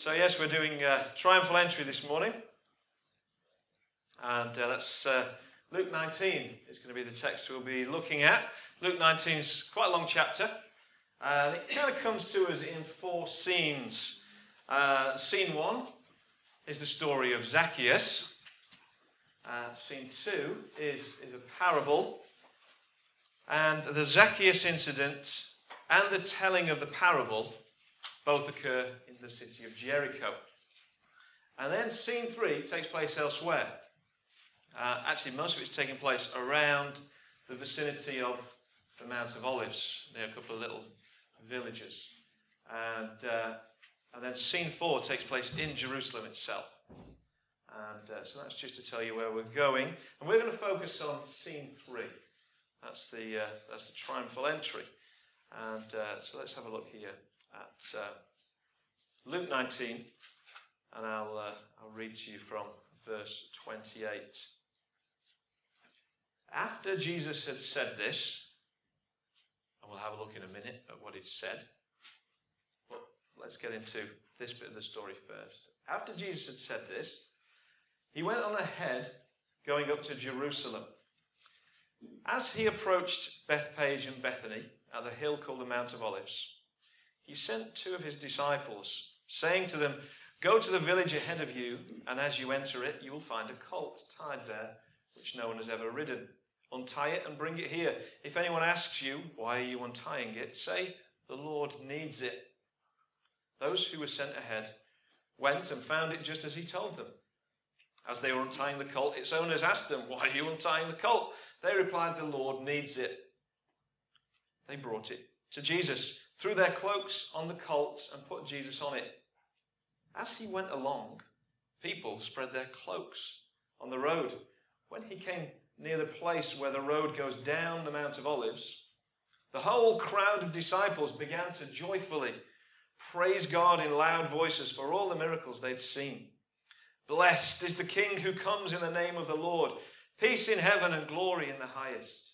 So yes, we're doing triumphal entry this morning, and that's Luke 19 is going to be the text we'll be looking at. Luke 19 is quite a long chapter. It kind of comes to us in four scenes. Scene one is the story of Zacchaeus. Scene two is a parable, and the Zacchaeus incident and the telling of the parable both occur in the city of Jericho. And then scene three takes place elsewhere. Actually, most of it's taking place around the vicinity of the Mount of Olives, near a couple of little villages. And then scene four takes place in Jerusalem itself. And so that's just to tell you where we're going. And we're going to focus on scene three. That's the triumphal entry. And so let's have a look here at Luke 19, and I'll read to you from verse 28. After Jesus had said this, and we'll have a look in a minute at what he'd said, but let's get into this bit of the story first. After Jesus had said this, he went on ahead, going up to Jerusalem. As he approached Bethpage and Bethany, at the hill called the Mount of Olives, he sent two of his disciples, saying to them, "Go to the village ahead of you, and as you enter it, you will find a colt tied there, which no one has ever ridden. Untie it and bring it here. If anyone asks you, 'Why are you untying it?' say, 'The Lord needs it.'" Those who were sent ahead went and found it just as he told them. As they were untying the colt, its owners asked them, "Why are you untying the colt?" They replied, "The Lord needs it." They brought it to Jesus, threw their cloaks on the colt, and put Jesus on it. As he went along, people spread their cloaks on the road. When he came near the place where the road goes down the Mount of Olives, the whole crowd of disciples began to joyfully praise God in loud voices for all the miracles they'd seen. "Blessed is the King who comes in the name of the Lord. Peace in heaven and glory in the highest."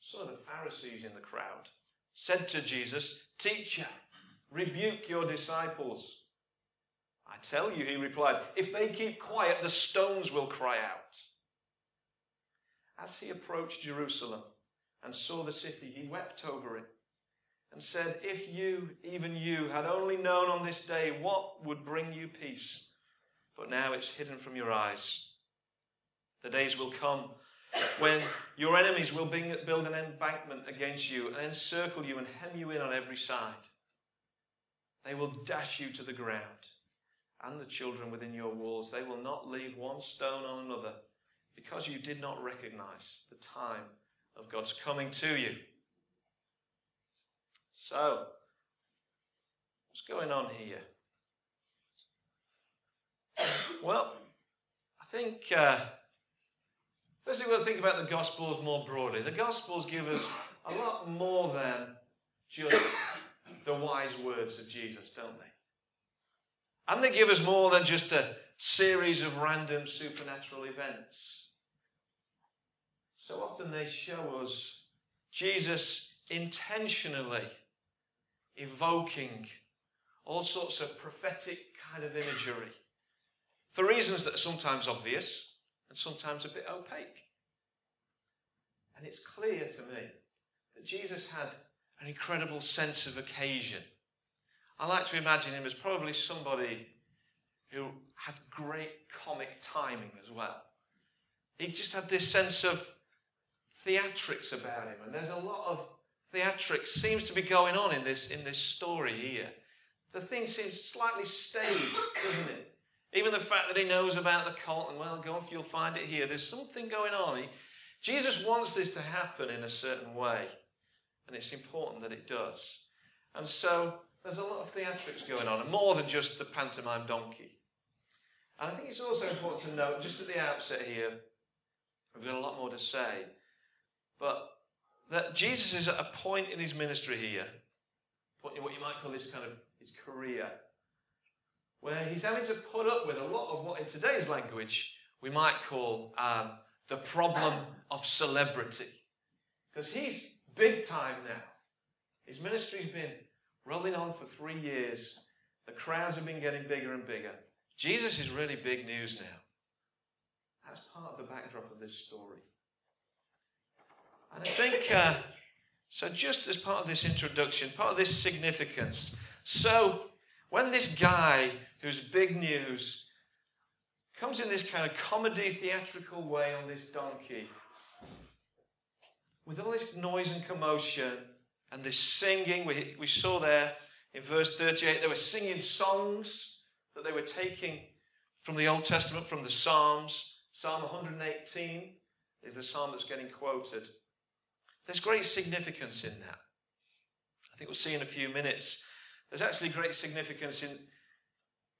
Some of the Pharisees in the crowd said to Jesus, "Teacher, rebuke your disciples." "I tell you," he replied, "if they keep quiet, the stones will cry out." As he approached Jerusalem and saw the city, he wept over it and said, "If you, even you, had only known on this day what would bring you peace, but now it's hidden from your eyes. The days will come when your enemies will build an embankment against you and encircle you and hem you in on every side. They will dash you to the ground, and the children within your walls. They will not leave one stone on another, because you did not recognize the time of God's coming to you." So, what's going on here? Well, I think... firstly, we'll think about the Gospels more broadly. The Gospels give us a lot more than just the wise words of Jesus, don't they? And they give us more than just a series of random supernatural events. So often they show us Jesus intentionally evoking all sorts of prophetic kind of imagery for reasons that are sometimes obvious, and sometimes a bit opaque. And it's clear to me that Jesus had an incredible sense of occasion. I like to imagine him as probably somebody who had great comic timing as well. He just had this sense of theatrics about him, and there's a lot of theatrics seems to be going on in this story here. The thing seems slightly staged, doesn't it? Even the fact that he knows about the colt and, "Well, go off, you'll find it here." There's something going on. Jesus wants this to happen in a certain way, and it's important that it does. And so there's a lot of theatrics going on, and more than just the pantomime donkey. And I think it's also important to note, just at the outset here, we've got a lot more to say, but that Jesus is at a point in his ministry here, what you might call this kind of his career, where he's having to put up with a lot of what in today's language we might call the problem of celebrity. Because he's big time now. His ministry's been rolling on for 3 years, The crowds have been getting bigger and bigger. Jesus is really big news now. That's part of the backdrop of this story. And I think, so just as part of this introduction, part of this significance, so when this guy who's big news comes in this kind of comedy theatrical way on this donkey, with all this noise and commotion and this singing, we saw there in verse 38, they were singing songs that they were taking from the Old Testament, from the Psalms. Psalm 118 is the psalm that's getting quoted. There's great significance in that. I think we'll see in a few minutes. There's actually great significance in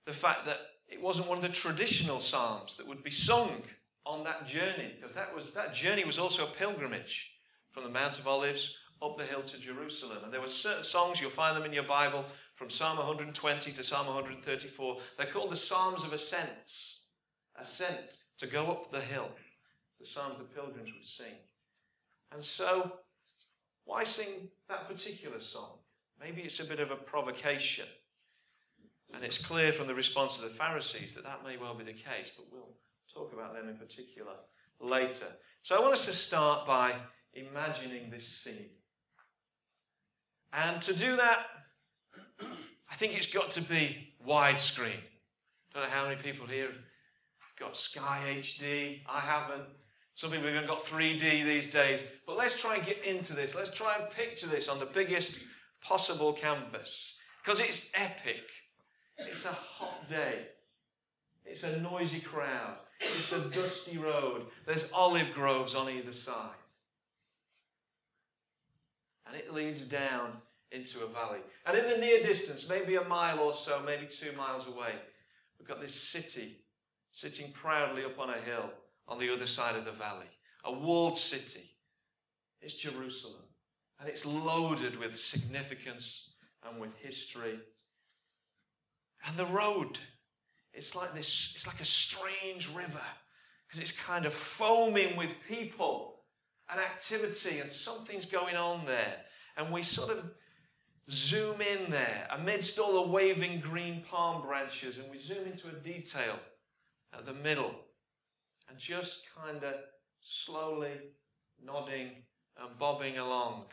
the fact that it wasn't one of the traditional psalms that would be sung on that journey, because that journey was also a pilgrimage from the Mount of Olives up the hill to Jerusalem. And there were certain songs, you'll find them in your Bible, from Psalm 120 to Psalm 134. They're called the Psalms of Ascents. Ascent, to go up the hill. The psalms the pilgrims would sing. And so, why sing that particular song? Maybe it's a bit of a provocation. And it's clear from the response of the Pharisees that that may well be the case, but we'll talk about them in particular later. So I want us to start by imagining this scene. And to do that, I think it's got to be widescreen. I don't know how many people here have got Sky HD. I haven't. Some people have even got 3D these days. But let's try and get into this. Let's try and picture this on the biggest possible canvas. Because it's epic. It's a hot day. It's a noisy crowd. It's a dusty road. There's olive groves on either side. And it leads down into a valley. And in the near distance, maybe a mile or so, maybe 2 miles away, we've got this city sitting proudly up on a hill on the other side of the valley. A walled city. It's Jerusalem. And it's loaded with significance and with history. And the road, it's like this. It's like a strange river, because it's kind of foaming with people and activity, and something's going on there. And we sort of zoom in there amidst all the waving green palm branches, and we zoom into a detail at the middle, and just kind of slowly nodding and bobbing along,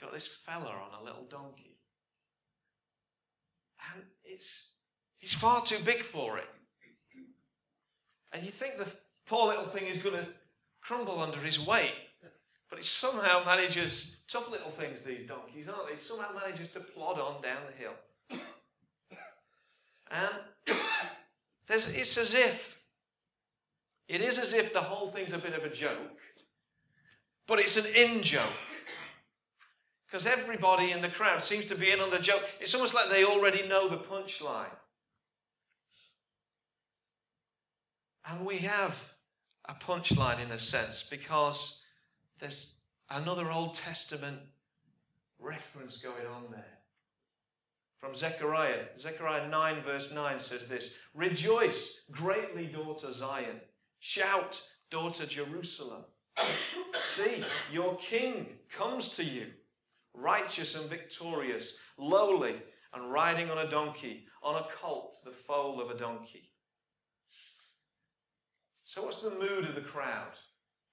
got this fella on a little donkey. And he's far too big for it. And you think the poor little thing is going to crumble under his weight. But it somehow manages, tough little things these donkeys, aren't they? It somehow manages to plod on down the hill. And it is as if the whole thing's a bit of a joke. But it's an in-joke. Because everybody in the crowd seems to be in on the joke. It's almost like they already know the punchline. And we have a punchline in a sense, because there's another Old Testament reference going on there. From Zechariah. Zechariah 9 verse 9 says this: "Rejoice greatly, daughter Zion. Shout, daughter Jerusalem. See, your king comes to you, righteous and victorious, lowly and riding on a donkey, on a colt, the foal of a donkey." So what's the mood of the crowd?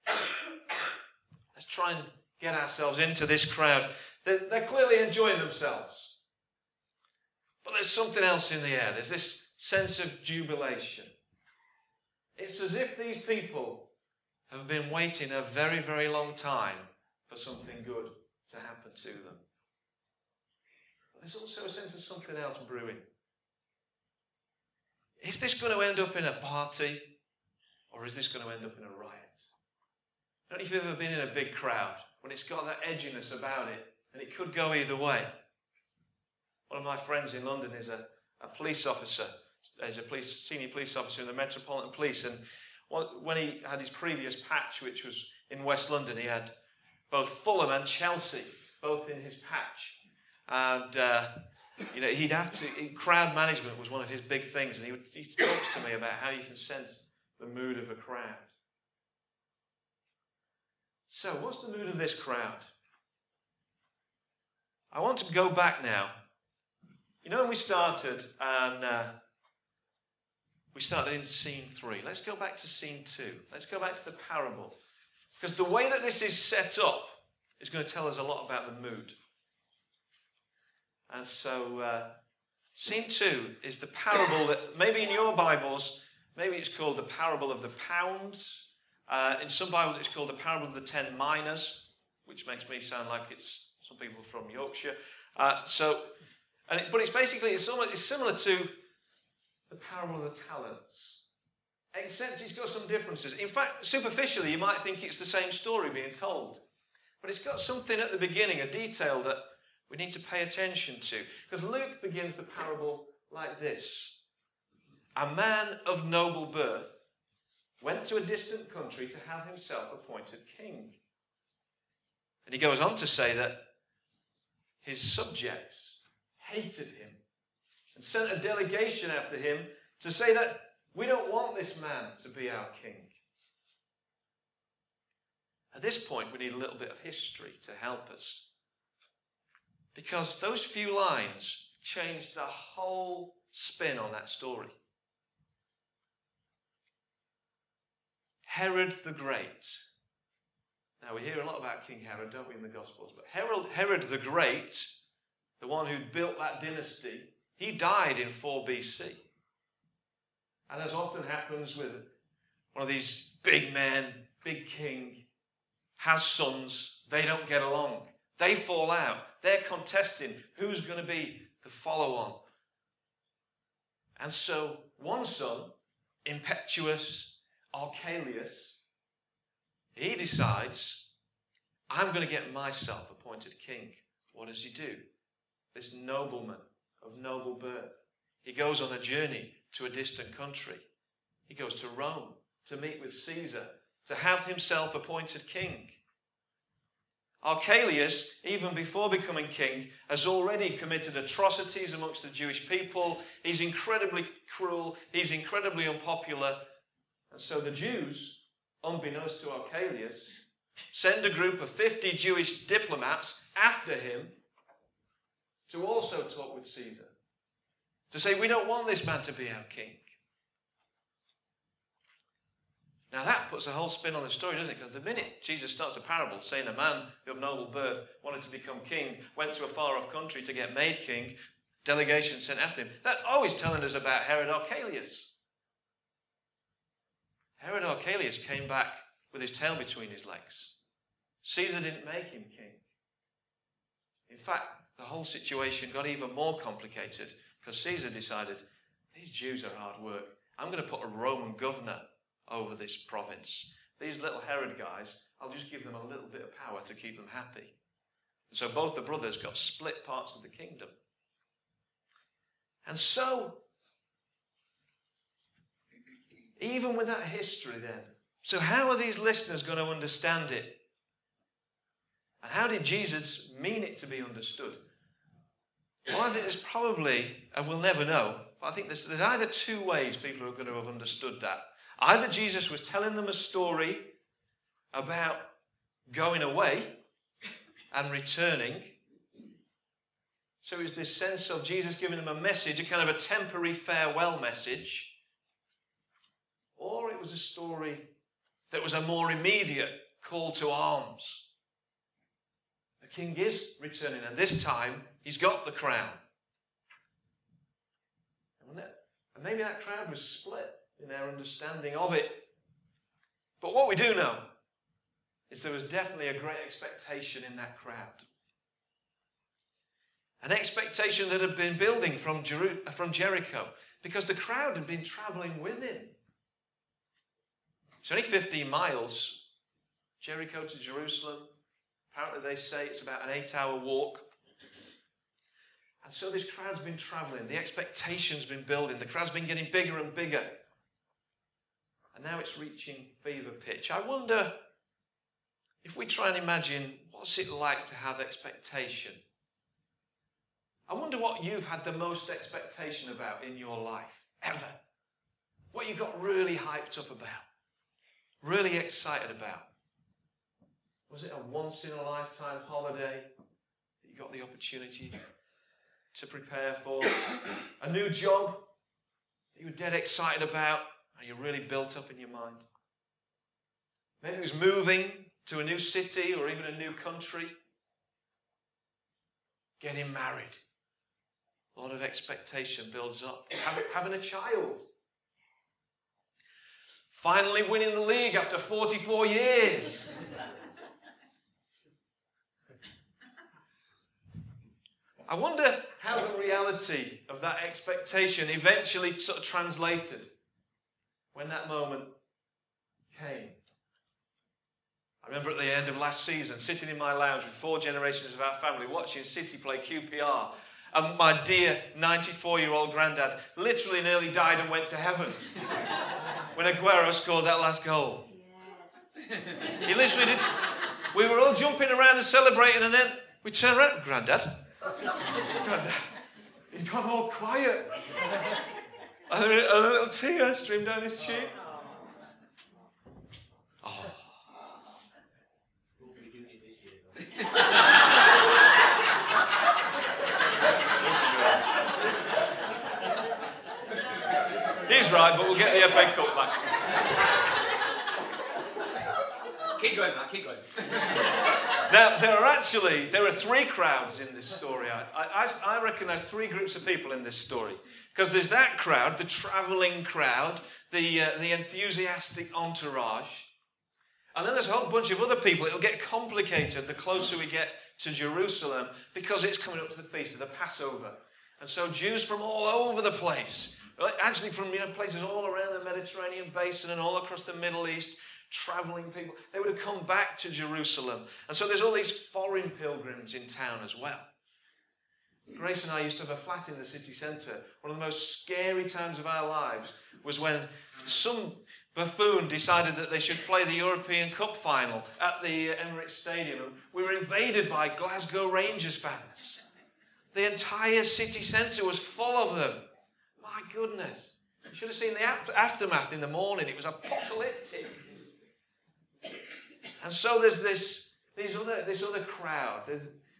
Let's try and get ourselves into this crowd. They're clearly enjoying themselves. But there's something else in the air. There's this sense of jubilation. It's as if these people have been waiting a very, very long time for something good to happen to them. But there's also a sense of something else brewing. Is this going to end up in a party, or is this going to end up in a riot? I don't know if you've ever been in a big crowd when it's got that edginess about it, and it could go either way. One of my friends in London is a police officer. He's a senior police officer in the Metropolitan Police, and when he had his previous patch, which was in West London, he had both Fulham and Chelsea, both in his patch. And, he'd have to, crowd management was one of his big things. And he talks to me about how you can sense the mood of a crowd. So what's the mood of this crowd? I want to go back now You know, when we started in scene 3. Let's go back to scene 2. Let's go back to the parable. Because the way that this is set up is going to tell us a lot about the mood. And so, scene 2 is the parable that, maybe in your Bibles, maybe it's called the parable of the pounds. In some Bibles it's called the parable of the 10 miners, which makes me sound like it's some people from Yorkshire. But it's basically, it's similar to the parable of the talents. Except it's got some differences. In fact, superficially you might think it's the same story being told. But it's got something at the beginning, a detail that we need to pay attention to. Because Luke begins the parable like this. A man of noble birth went to a distant country to have himself appointed king. And he goes on to say that his subjects hated him and sent a delegation after him to say that we don't want this man to be our king. At this point, we need a little bit of history to help us. Because those few lines changed the whole spin on that story. Herod the Great. Now, we hear a lot about King Herod, don't we, in the Gospels? But Herod the Great, the one who built that dynasty, he died in 4 BC. And as often happens with one of these big men, big king, has sons, they don't get along. They fall out. They're contesting who's going to be the follow-on. And so one son, impetuous Archelaus, he decides, I'm going to get myself appointed king. What does he do? This nobleman of noble birth. He goes on a journey to a distant country. He goes to Rome to meet with Caesar, to have himself appointed king. Archelaus, even before becoming king, has already committed atrocities amongst the Jewish people. He's incredibly cruel. He's incredibly unpopular. And so the Jews, unbeknownst to Archelaus, send a group of 50 Jewish diplomats after him to also talk with Caesar, to say, we don't want this man to be our king. Now that puts a whole spin on the story, doesn't it? Because the minute Jesus starts a parable saying a man of noble birth wanted to become king, went to a far-off country to get made king, delegation sent after him, that always telling us about Herod Archelaus. Herod Archelaus came back with his tail between his legs. Caesar didn't make him king. In fact, the whole situation got even more complicated because Caesar decided, these Jews are hard work. I'm going to put a Roman governor over this province. These little Herod guys, I'll just give them a little bit of power to keep them happy. And so both the brothers got split parts of the kingdom. And so, even with that history then, so how are these listeners going to understand it? And how did Jesus mean it to be understood? Well, I think there's probably, and we'll never know, but I think there's either two ways people are going to have understood that. Either Jesus was telling them a story about going away and returning. So it was this sense of Jesus giving them a message, a kind of a temporary farewell message. Or it was a story that was a more immediate call to arms. The king is returning, and this time he's got the crown. And maybe that crowd was split in our understanding of it. But what we do know is there was definitely a great expectation in that crowd. An expectation that had been building from Jericho, because the crowd had been travelling with him. It's only 15 miles, Jericho to Jerusalem. Apparently they say it's about an 8-hour walk. And so this crowd's been travelling, the expectation's been building, the crowd's been getting bigger and bigger. And now it's reaching fever pitch. I wonder if we try and imagine, what's it like to have expectation? I wonder what you've had the most expectation about in your life, ever. What you got really hyped up about, really excited about. Was it a once-in-a-lifetime holiday that you got the opportunity to prepare for, a new job that you were dead excited about and you're really built up in your mind. Maybe it was moving to a new city or even a new country. Getting married. A lot of expectation builds up. Having a child. Finally winning the league after 44 years. I wonder how the reality of that expectation eventually sort of translated when that moment came. I remember at the end of last season, sitting in my lounge with 4 generations of our family, watching City play QPR, and my dear 94-year-old granddad literally nearly died and went to heaven when Aguero scored that last goal. Yes. He literally did. We were all jumping around and celebrating, and then we turned around, Granddad, he'd gone all quiet. And a little tear streamed down his cheek. Oh. He's right, but we'll get the FA Cup back. Keep going. Now, there are 3 crowds in this story. I recognise 3 groups of people in this story. Because there's that crowd, the travelling crowd, the enthusiastic entourage. And then there's a whole bunch of other people. It'll get complicated the closer we get to Jerusalem because it's coming up to the feast of the Passover. And so Jews from all over the place, actually from places all around the Mediterranean Basin and all across the Middle East, traveling people, they would have come back to Jerusalem. And so there's all these foreign pilgrims in town as well. Grace and I used to have a flat in the city centre. One of the most scary times of our lives was when some buffoon decided that they should play the European Cup final at the Emirates Stadium. We were invaded by Glasgow Rangers fans. The entire city centre was full of them. My goodness. You should have seen the aftermath in the morning. It was apocalyptic. And so there's this other crowd.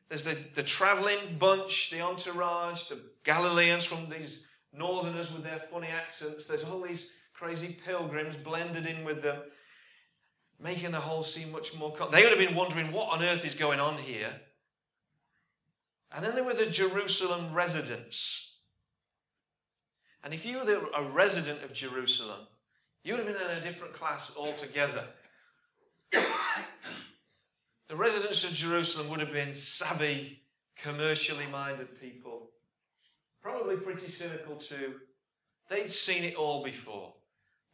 There's the travelling bunch, the entourage, the Galileans from these northerners with their funny accents. There's all these crazy pilgrims blended in with them, making the whole scene much more... They would have been wondering what on earth is going on here. And then there were the Jerusalem residents. And if you were a resident of Jerusalem, you would have been in a different class altogether. The residents of Jerusalem would have been savvy, commercially minded people. Probably pretty cynical too. They'd seen it all before.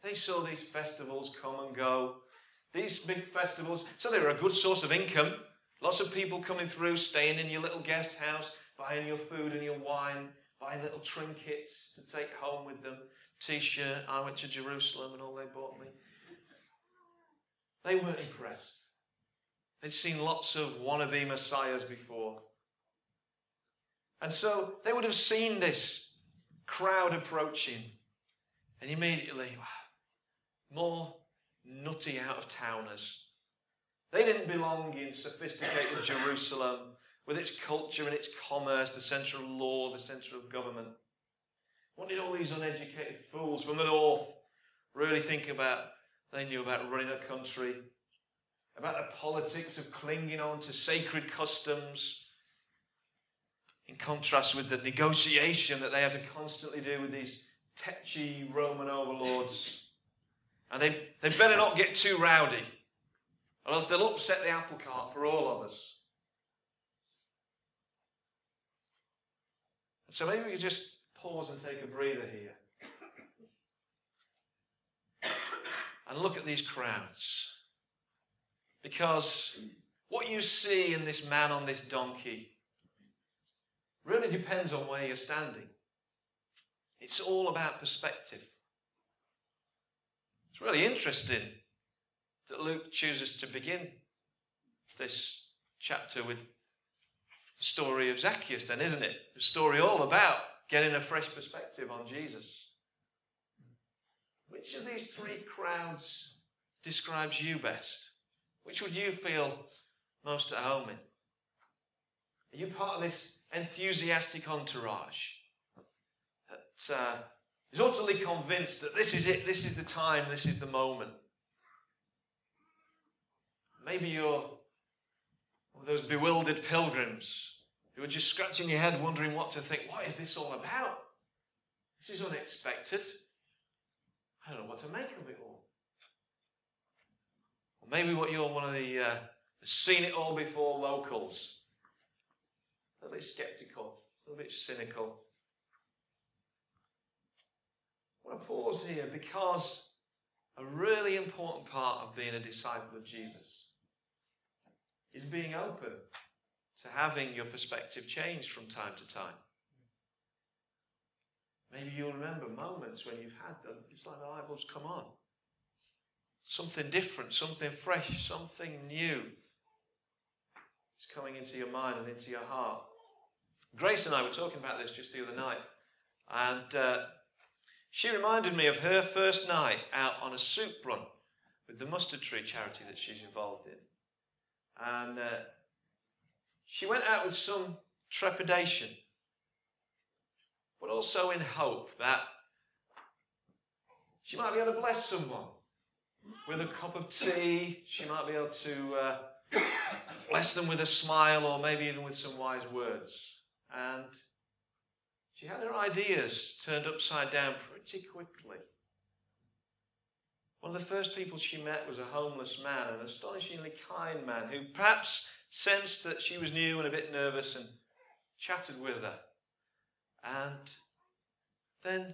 They saw these festivals come and go, these big festivals. So they were a good source of income. Lots of people coming through, staying in your little guest house, buying your food and your wine, buying little trinkets to take home with them. T-shirt, I went to Jerusalem and all they bought me. They weren't impressed. They'd seen lots of wannabe messiahs before. And so they would have seen this crowd approaching, and immediately, more nutty out-of-towners. They didn't belong in sophisticated Jerusalem with its culture and its commerce, the centre of law, the centre of government. Wanted all these uneducated fools from the north really think about, they knew about running a country, about the politics of clinging on to sacred customs, in contrast with the negotiation that they have to constantly do with these tetchy Roman overlords. And they better not get too rowdy, or else they'll upset the apple cart for all of us. So maybe we could just pause and take a breather here. And look at these crowds. Because what you see in this man on this donkey really depends on where you're standing. It's all about perspective. It's really interesting that Luke chooses to begin this chapter with the story of Zacchaeus then, isn't it? The story all about getting a fresh perspective on Jesus. Which of these 3 crowds describes you best? Which would you feel most at home in? Are you part of this enthusiastic entourage that is utterly convinced that this is it, this is the time, this is the moment. Maybe you're one of those bewildered pilgrims who are just scratching your head wondering what to think. What is this all about? This is unexpected. I don't know what to make of it all. Or maybe what you're one of the seen-it-all-before locals. A little bit sceptical, a little bit cynical. I want to pause here because a really important part of being a disciple of Jesus is being open to having your perspective changed from time to time. Maybe you'll remember moments when you've had them. It's like the light bulbs come on. Something different, something fresh, something new is coming into your mind and into your heart. Grace and I were talking about this just the other night, and she reminded me of her first night out on a soup run with the Mustard Tree charity that she's involved in. And she went out with some trepidation, but also in hope that she might be able to bless someone with a cup of tea. She might be able to bless them with a smile or maybe even with some wise words. And she had her ideas turned upside down pretty quickly. One of the first people she met was a homeless man, an astonishingly kind man who perhaps sensed that she was new and a bit nervous and chatted with her. And then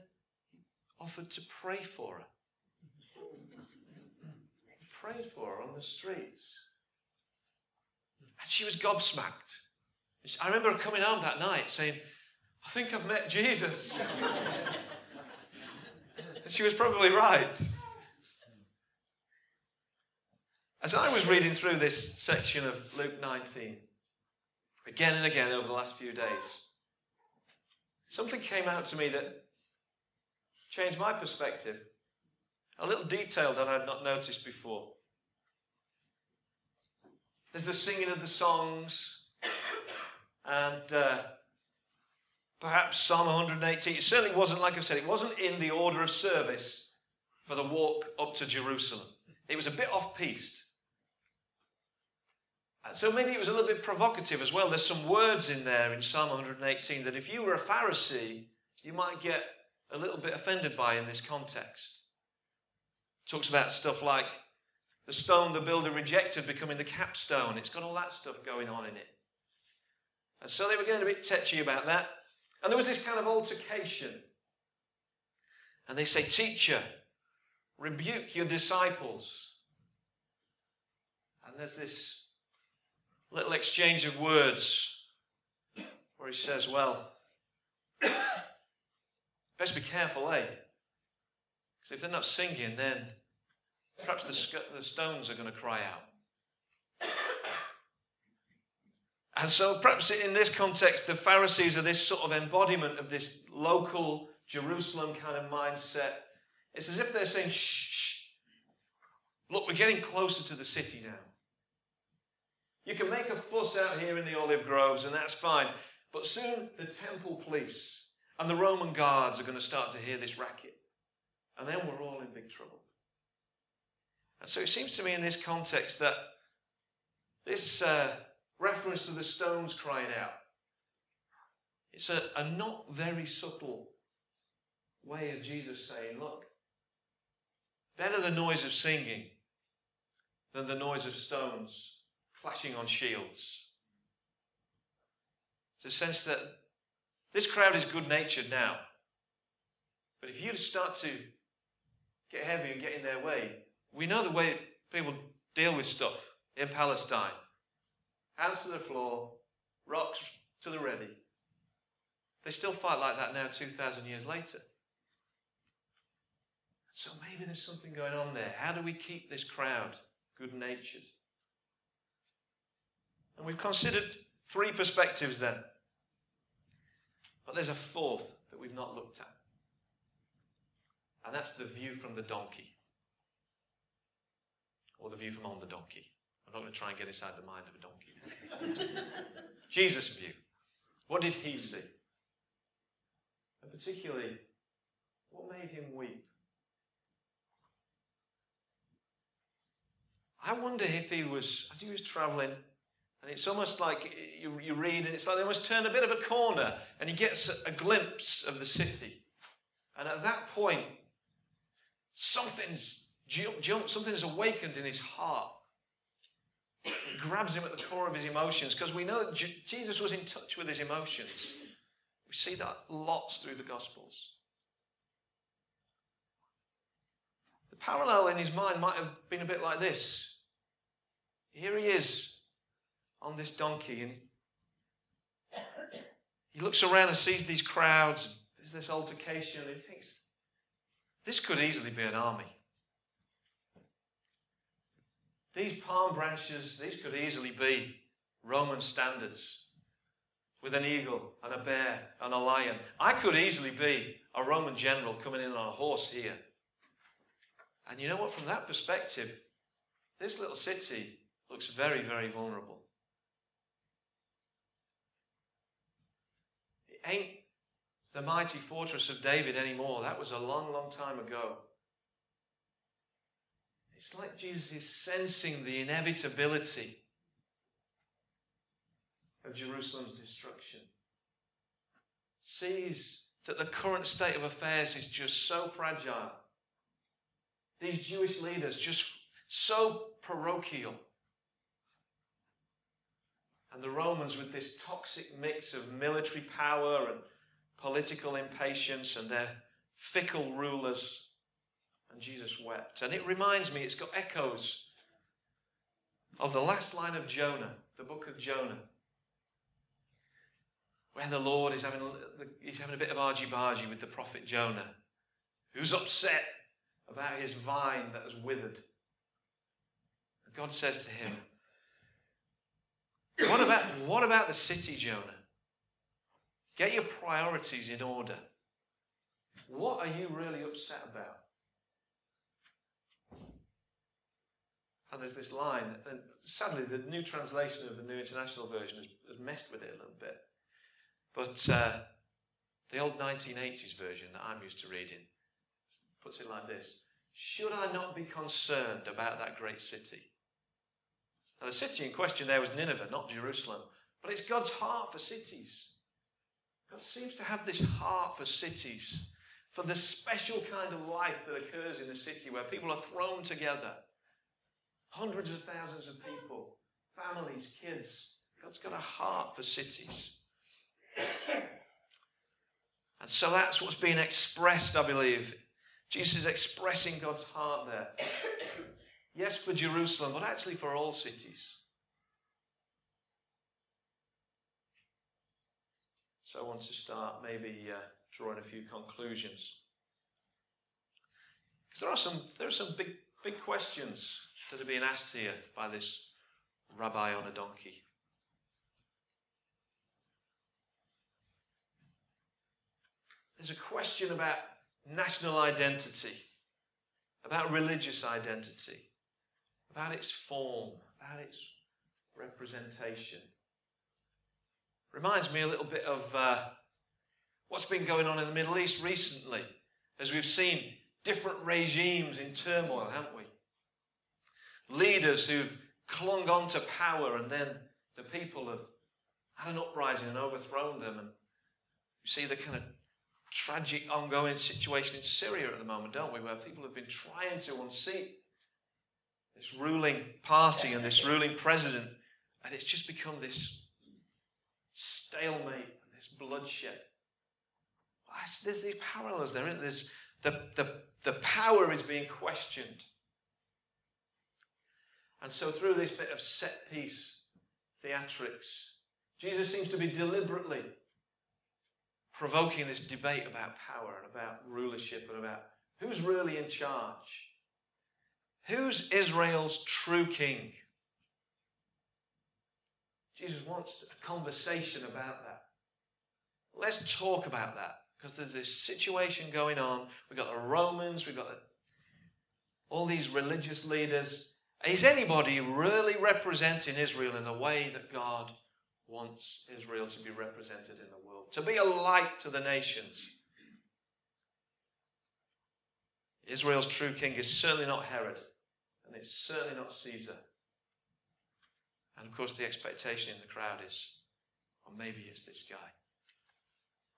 offered to pray for her. He prayed for her on the streets. And she was gobsmacked. I remember her coming home that night saying, I think I've met Jesus. And she was probably right. As I was reading through this section of Luke 19, again and again over the last few days, something came out to me that changed my perspective. A little detail that I had not noticed before. There's the singing of the songs, and perhaps Psalm 118. It certainly wasn't, like I said, it wasn't in the order of service for the walk up to Jerusalem. It was a bit off-piste. So maybe it was a little bit provocative as well. There's some words in there in Psalm 118 that if you were a Pharisee, you might get a little bit offended by in this context. It talks about stuff like the stone the builder rejected becoming the capstone. It's got all that stuff going on in it. And so they were getting a bit tetchy about that. And there was this kind of altercation. And they say, Teacher, rebuke your disciples. And there's this little exchange of words where he says, well, best be careful, eh? Because if they're not singing, then perhaps the stones are going to cry out. And so perhaps in this context, the Pharisees are this sort of embodiment of this local Jerusalem kind of mindset. It's as if they're saying, shh, look, we're getting closer to the city now. You can make a fuss out here in the olive groves, and that's fine. But soon the temple police and the Roman guards are going to start to hear this racket. And then we're all in big trouble. And so it seems to me in this context that this reference to the stones crying out, it's a not very subtle way of Jesus saying, look, better the noise of singing than the noise of stones clashing on shields. It's a sense that this crowd is good-natured now, but if you start to get heavy and get in their way, we know the way people deal with stuff in Palestine. Hands to the floor, rocks to the ready. They still fight like that now 2,000 years later. So maybe there's something going on there. How do we keep this crowd good-natured? And we've considered three perspectives then. But there's a fourth that we've not looked at. And that's the view from the donkey. Or the view from on the donkey. I'm not going to try and get inside the mind of a donkey. Jesus' view. What did he see? And particularly, what made him weep? I wonder if he was travelling, and it's almost like you read, and it's like they almost turn a bit of a corner, and he gets a glimpse of the city. And at that point, something's jumped, something's awakened in his heart. It grabs him at the core of his emotions, because we know that Jesus was in touch with his emotions. We see that lots through the Gospels. The parallel in his mind might have been a bit like this. Here he is on this donkey, and he looks around and sees these crowds. There's this altercation, and he thinks, this could easily be an army. These palm branches, these could easily be Roman standards with an eagle and a bear and a lion. I could easily be a Roman general coming in on a horse here. And you know what? From that perspective, this little city looks very, very vulnerable. It ain't the mighty fortress of David anymore. That was a long, long time ago. It's like Jesus is sensing the inevitability of Jerusalem's destruction. Sees that the current state of affairs is just so fragile. These Jewish leaders just so parochial. And the Romans with this toxic mix of military power and political impatience and their fickle rulers. And Jesus wept. And it reminds me, it's got echoes of the last line of Jonah, the book of Jonah, where the Lord is having a bit of argy-bargy with the prophet Jonah, who's upset about his vine that has withered. And God says to him, what about the city, Jonah? Get your priorities in order. What are you really upset about? And there's this line, and sadly the new translation of the New International Version has messed with it a little bit. But the old 1980s version that I'm used to reading puts it like this. Should I not be concerned about that great city? Now the city in question there was Nineveh, not Jerusalem. But it's God's heart for cities. God seems to have this heart for cities, for the special kind of life that occurs in a city where people are thrown together. Hundreds of thousands of people, families, kids. God's got a heart for cities. And so that's what's being expressed, I believe. Jesus is expressing God's heart there. Yes, for Jerusalem, but actually for all cities. So I want to start maybe drawing a few conclusions. Because there are some big questions that are being asked here by this rabbi on a donkey. There's a question about national identity, about religious identity, about its form, about its representation. Reminds me a little bit of what's been going on in the Middle East recently, as we've seen different regimes in turmoil, haven't we? Leaders who've clung on to power, and then the people have had an uprising and overthrown them. And you see the kind of tragic ongoing situation in Syria at the moment, don't we? Where people have been trying to unseat this ruling party and this ruling president, and it's just become this stalemate and this bloodshed. There's these parallels there, isn't there? The power is being questioned. And so through this bit of set piece theatrics, Jesus seems to be deliberately provoking this debate about power and about rulership and about who's really in charge. Who's Israel's true king? Jesus wants a conversation about that. Let's talk about that. Because there's this situation going on. We've got the Romans, we've got all these religious leaders. Is anybody really representing Israel in the way that God wants Israel to be represented in the world, to be a light to the nations. Israel's true king is certainly not Herod, and it's certainly not Caesar. And of course, the expectation in the crowd is, or maybe it's this guy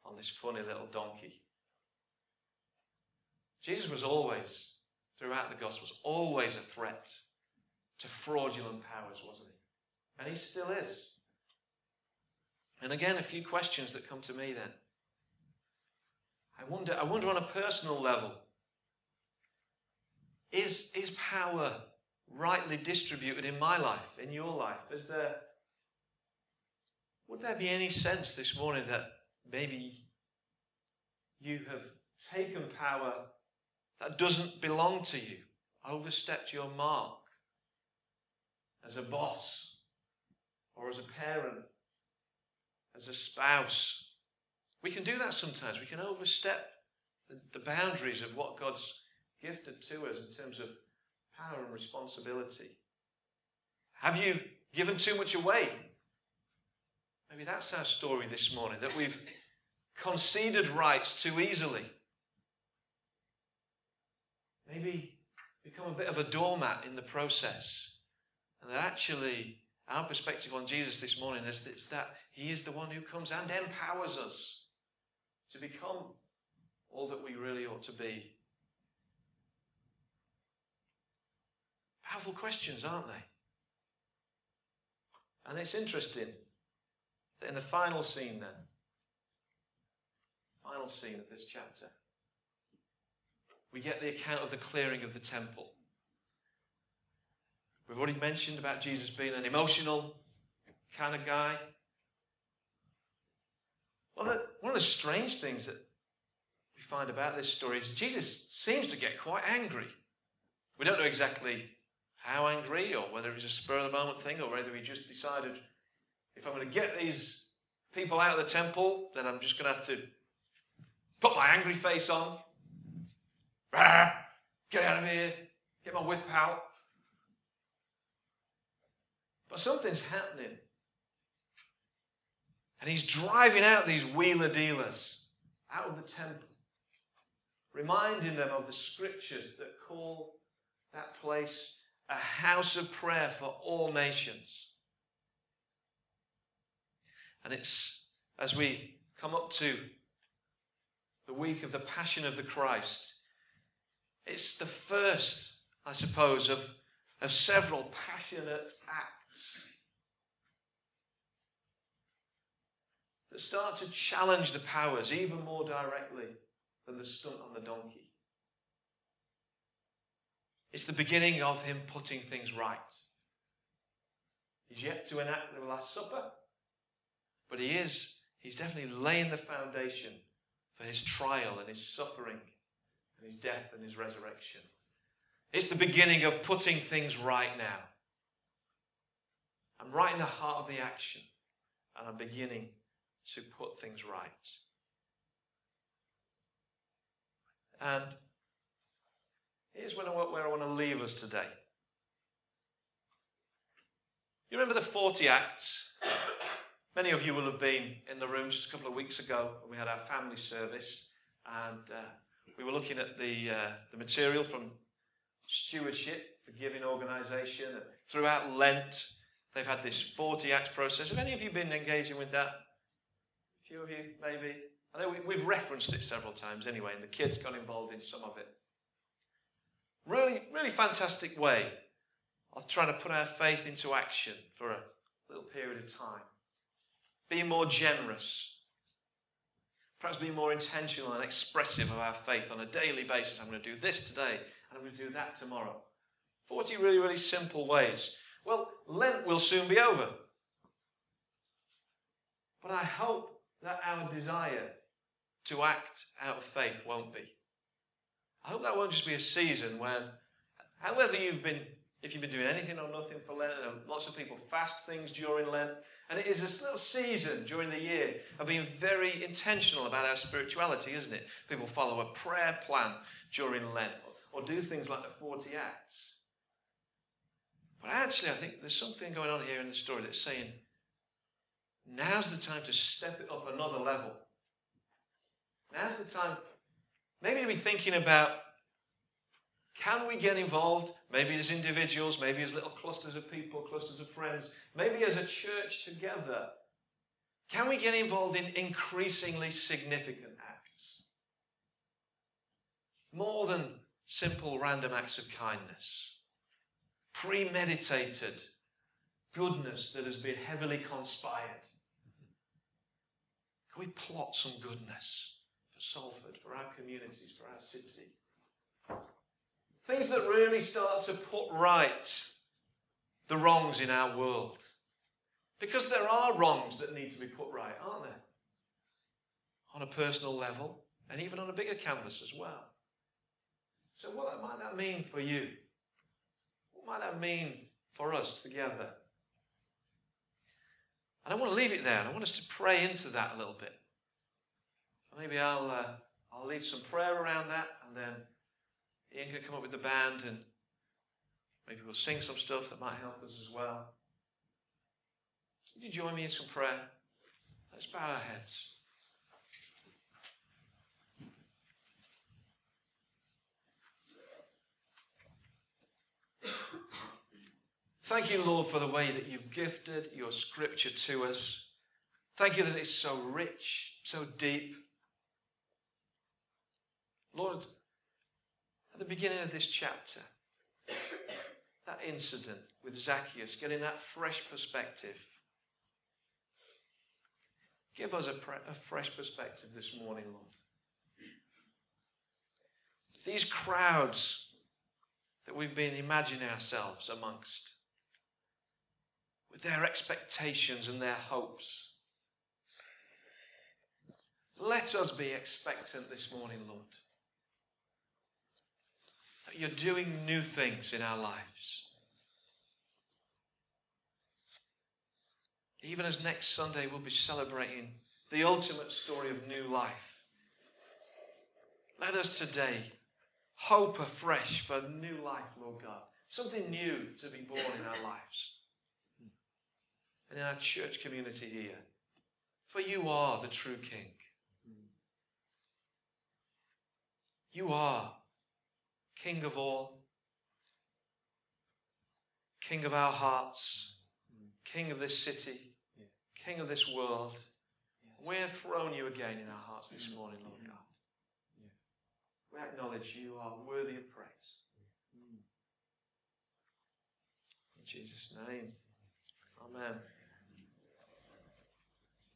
on this funny little donkey. Jesus was always, throughout the Gospels, always a threat to fraudulent powers, wasn't he? And he still is. And again, a few questions that come to me then. I wonder on a personal level, is power rightly distributed in my life, in your life? Would there be any sense this morning that maybe you have taken power that doesn't belong to you, overstepped your mark as a boss or as a parent, as a spouse? We can do that sometimes. We can overstep the boundaries of what God's gifted to us in terms of power and responsibility. Have you given too much away? Maybe that's our story this morning, that we've conceded rights too easily. Maybe become a bit of a doormat in the process. And that actually, our perspective on Jesus this morning is that he is the one who comes and empowers us to become all that we really ought to be. Powerful questions, aren't they? And it's interesting that in the final scene of this chapter, we get the account of the clearing of the temple. We've already mentioned about Jesus being an emotional kind of guy. Well, one of the strange things that we find about this story is Jesus seems to get quite angry. We don't know exactly how angry, or whether it was a spur of the moment thing, or whether he just decided, if I'm going to get these people out of the temple, then I'm just going to have to put my angry face on. Rah! Get out of here. Get my whip out. But something's happening. And he's driving out these wheeler dealers out of the temple, reminding them of the scriptures that call that place a house of prayer for all nations. And it's as we come up to the week of the Passion of the Christ, it's the first, I suppose, of several passionate acts that start to challenge the powers even more directly than the stunt on the donkey. It's the beginning of him putting things right. He's yet to enact the Last Supper, but he's definitely laying the foundation for his trial and his suffering and his death and his resurrection. It's the beginning of putting things right now. I'm right in the heart of the action, and I'm beginning to put things right. And here's where I want to leave us today. You remember the 40 Acts? Many of you will have been in the room just a couple of weeks ago when we had our family service, and we were looking at the material from Stewardship, the giving organisation. Throughout Lent, they've had this 40 Acts process. Have any of you been engaging with that? A few of you, maybe. I know we've referenced it several times anyway, and the kids got involved in some of it. Really, really fantastic way of trying to put our faith into action for a little period of time. Be more generous. Perhaps be more intentional and expressive of our faith on a daily basis. I'm going to do this today, and I'm going to do that tomorrow. 40 really, really simple ways. Well, Lent will soon be over. But I hope that our desire to act out of faith won't be. I hope that won't just be a season when, however if you've been doing anything or nothing for Lent, and lots of people fast things during Lent, and it is this little season during the year of being very intentional about our spirituality, isn't it? People follow a prayer plan during Lent, or do things like the 40 Acts. But actually, I think there's something going on here in the story that's saying, Now's the time to step it up another level. Now's the time maybe to be thinking about, can we get involved, maybe as individuals, maybe as little clusters of people, clusters of friends, maybe as a church together, can we get involved in increasingly significant acts? More than simple random acts of kindness. Premeditated goodness that has been heavily conspired. Can we plot some goodness for Salford, for our communities, for our city? Things that really start to put right the wrongs in our world. Because there are wrongs that need to be put right, aren't there? On a personal level, and even on a bigger canvas as well. So what might that mean for you? What might that mean for us together? And I want to leave it there, and I want us to pray into that a little bit. Maybe I'll lead some prayer around that, and then Ian can come up with the band, and maybe we'll sing some stuff that might help us as well. Would you join me in some prayer? Let's bow our heads. Thank you, Lord, for the way that you've gifted your scripture to us. Thank you that it's so rich, so deep. Lord, at the beginning of this chapter, that incident with Zacchaeus, getting that fresh perspective. Give us a fresh perspective this morning, Lord. These crowds that we've been imagining ourselves amongst, with their expectations and their hopes. Let us be expectant this morning, Lord, that you're doing new things in our lives. Even as next Sunday we'll be celebrating the ultimate story of new life. Let us today hope afresh for new life, Lord God. Something new to be born in our lives. And in our church community here. For you are the true King. You are King of all. King of our hearts. King of this city. King of this world. We're throwing you again in our hearts this morning, Lord God. We acknowledge you are worthy of praise. In Jesus' name. Amen.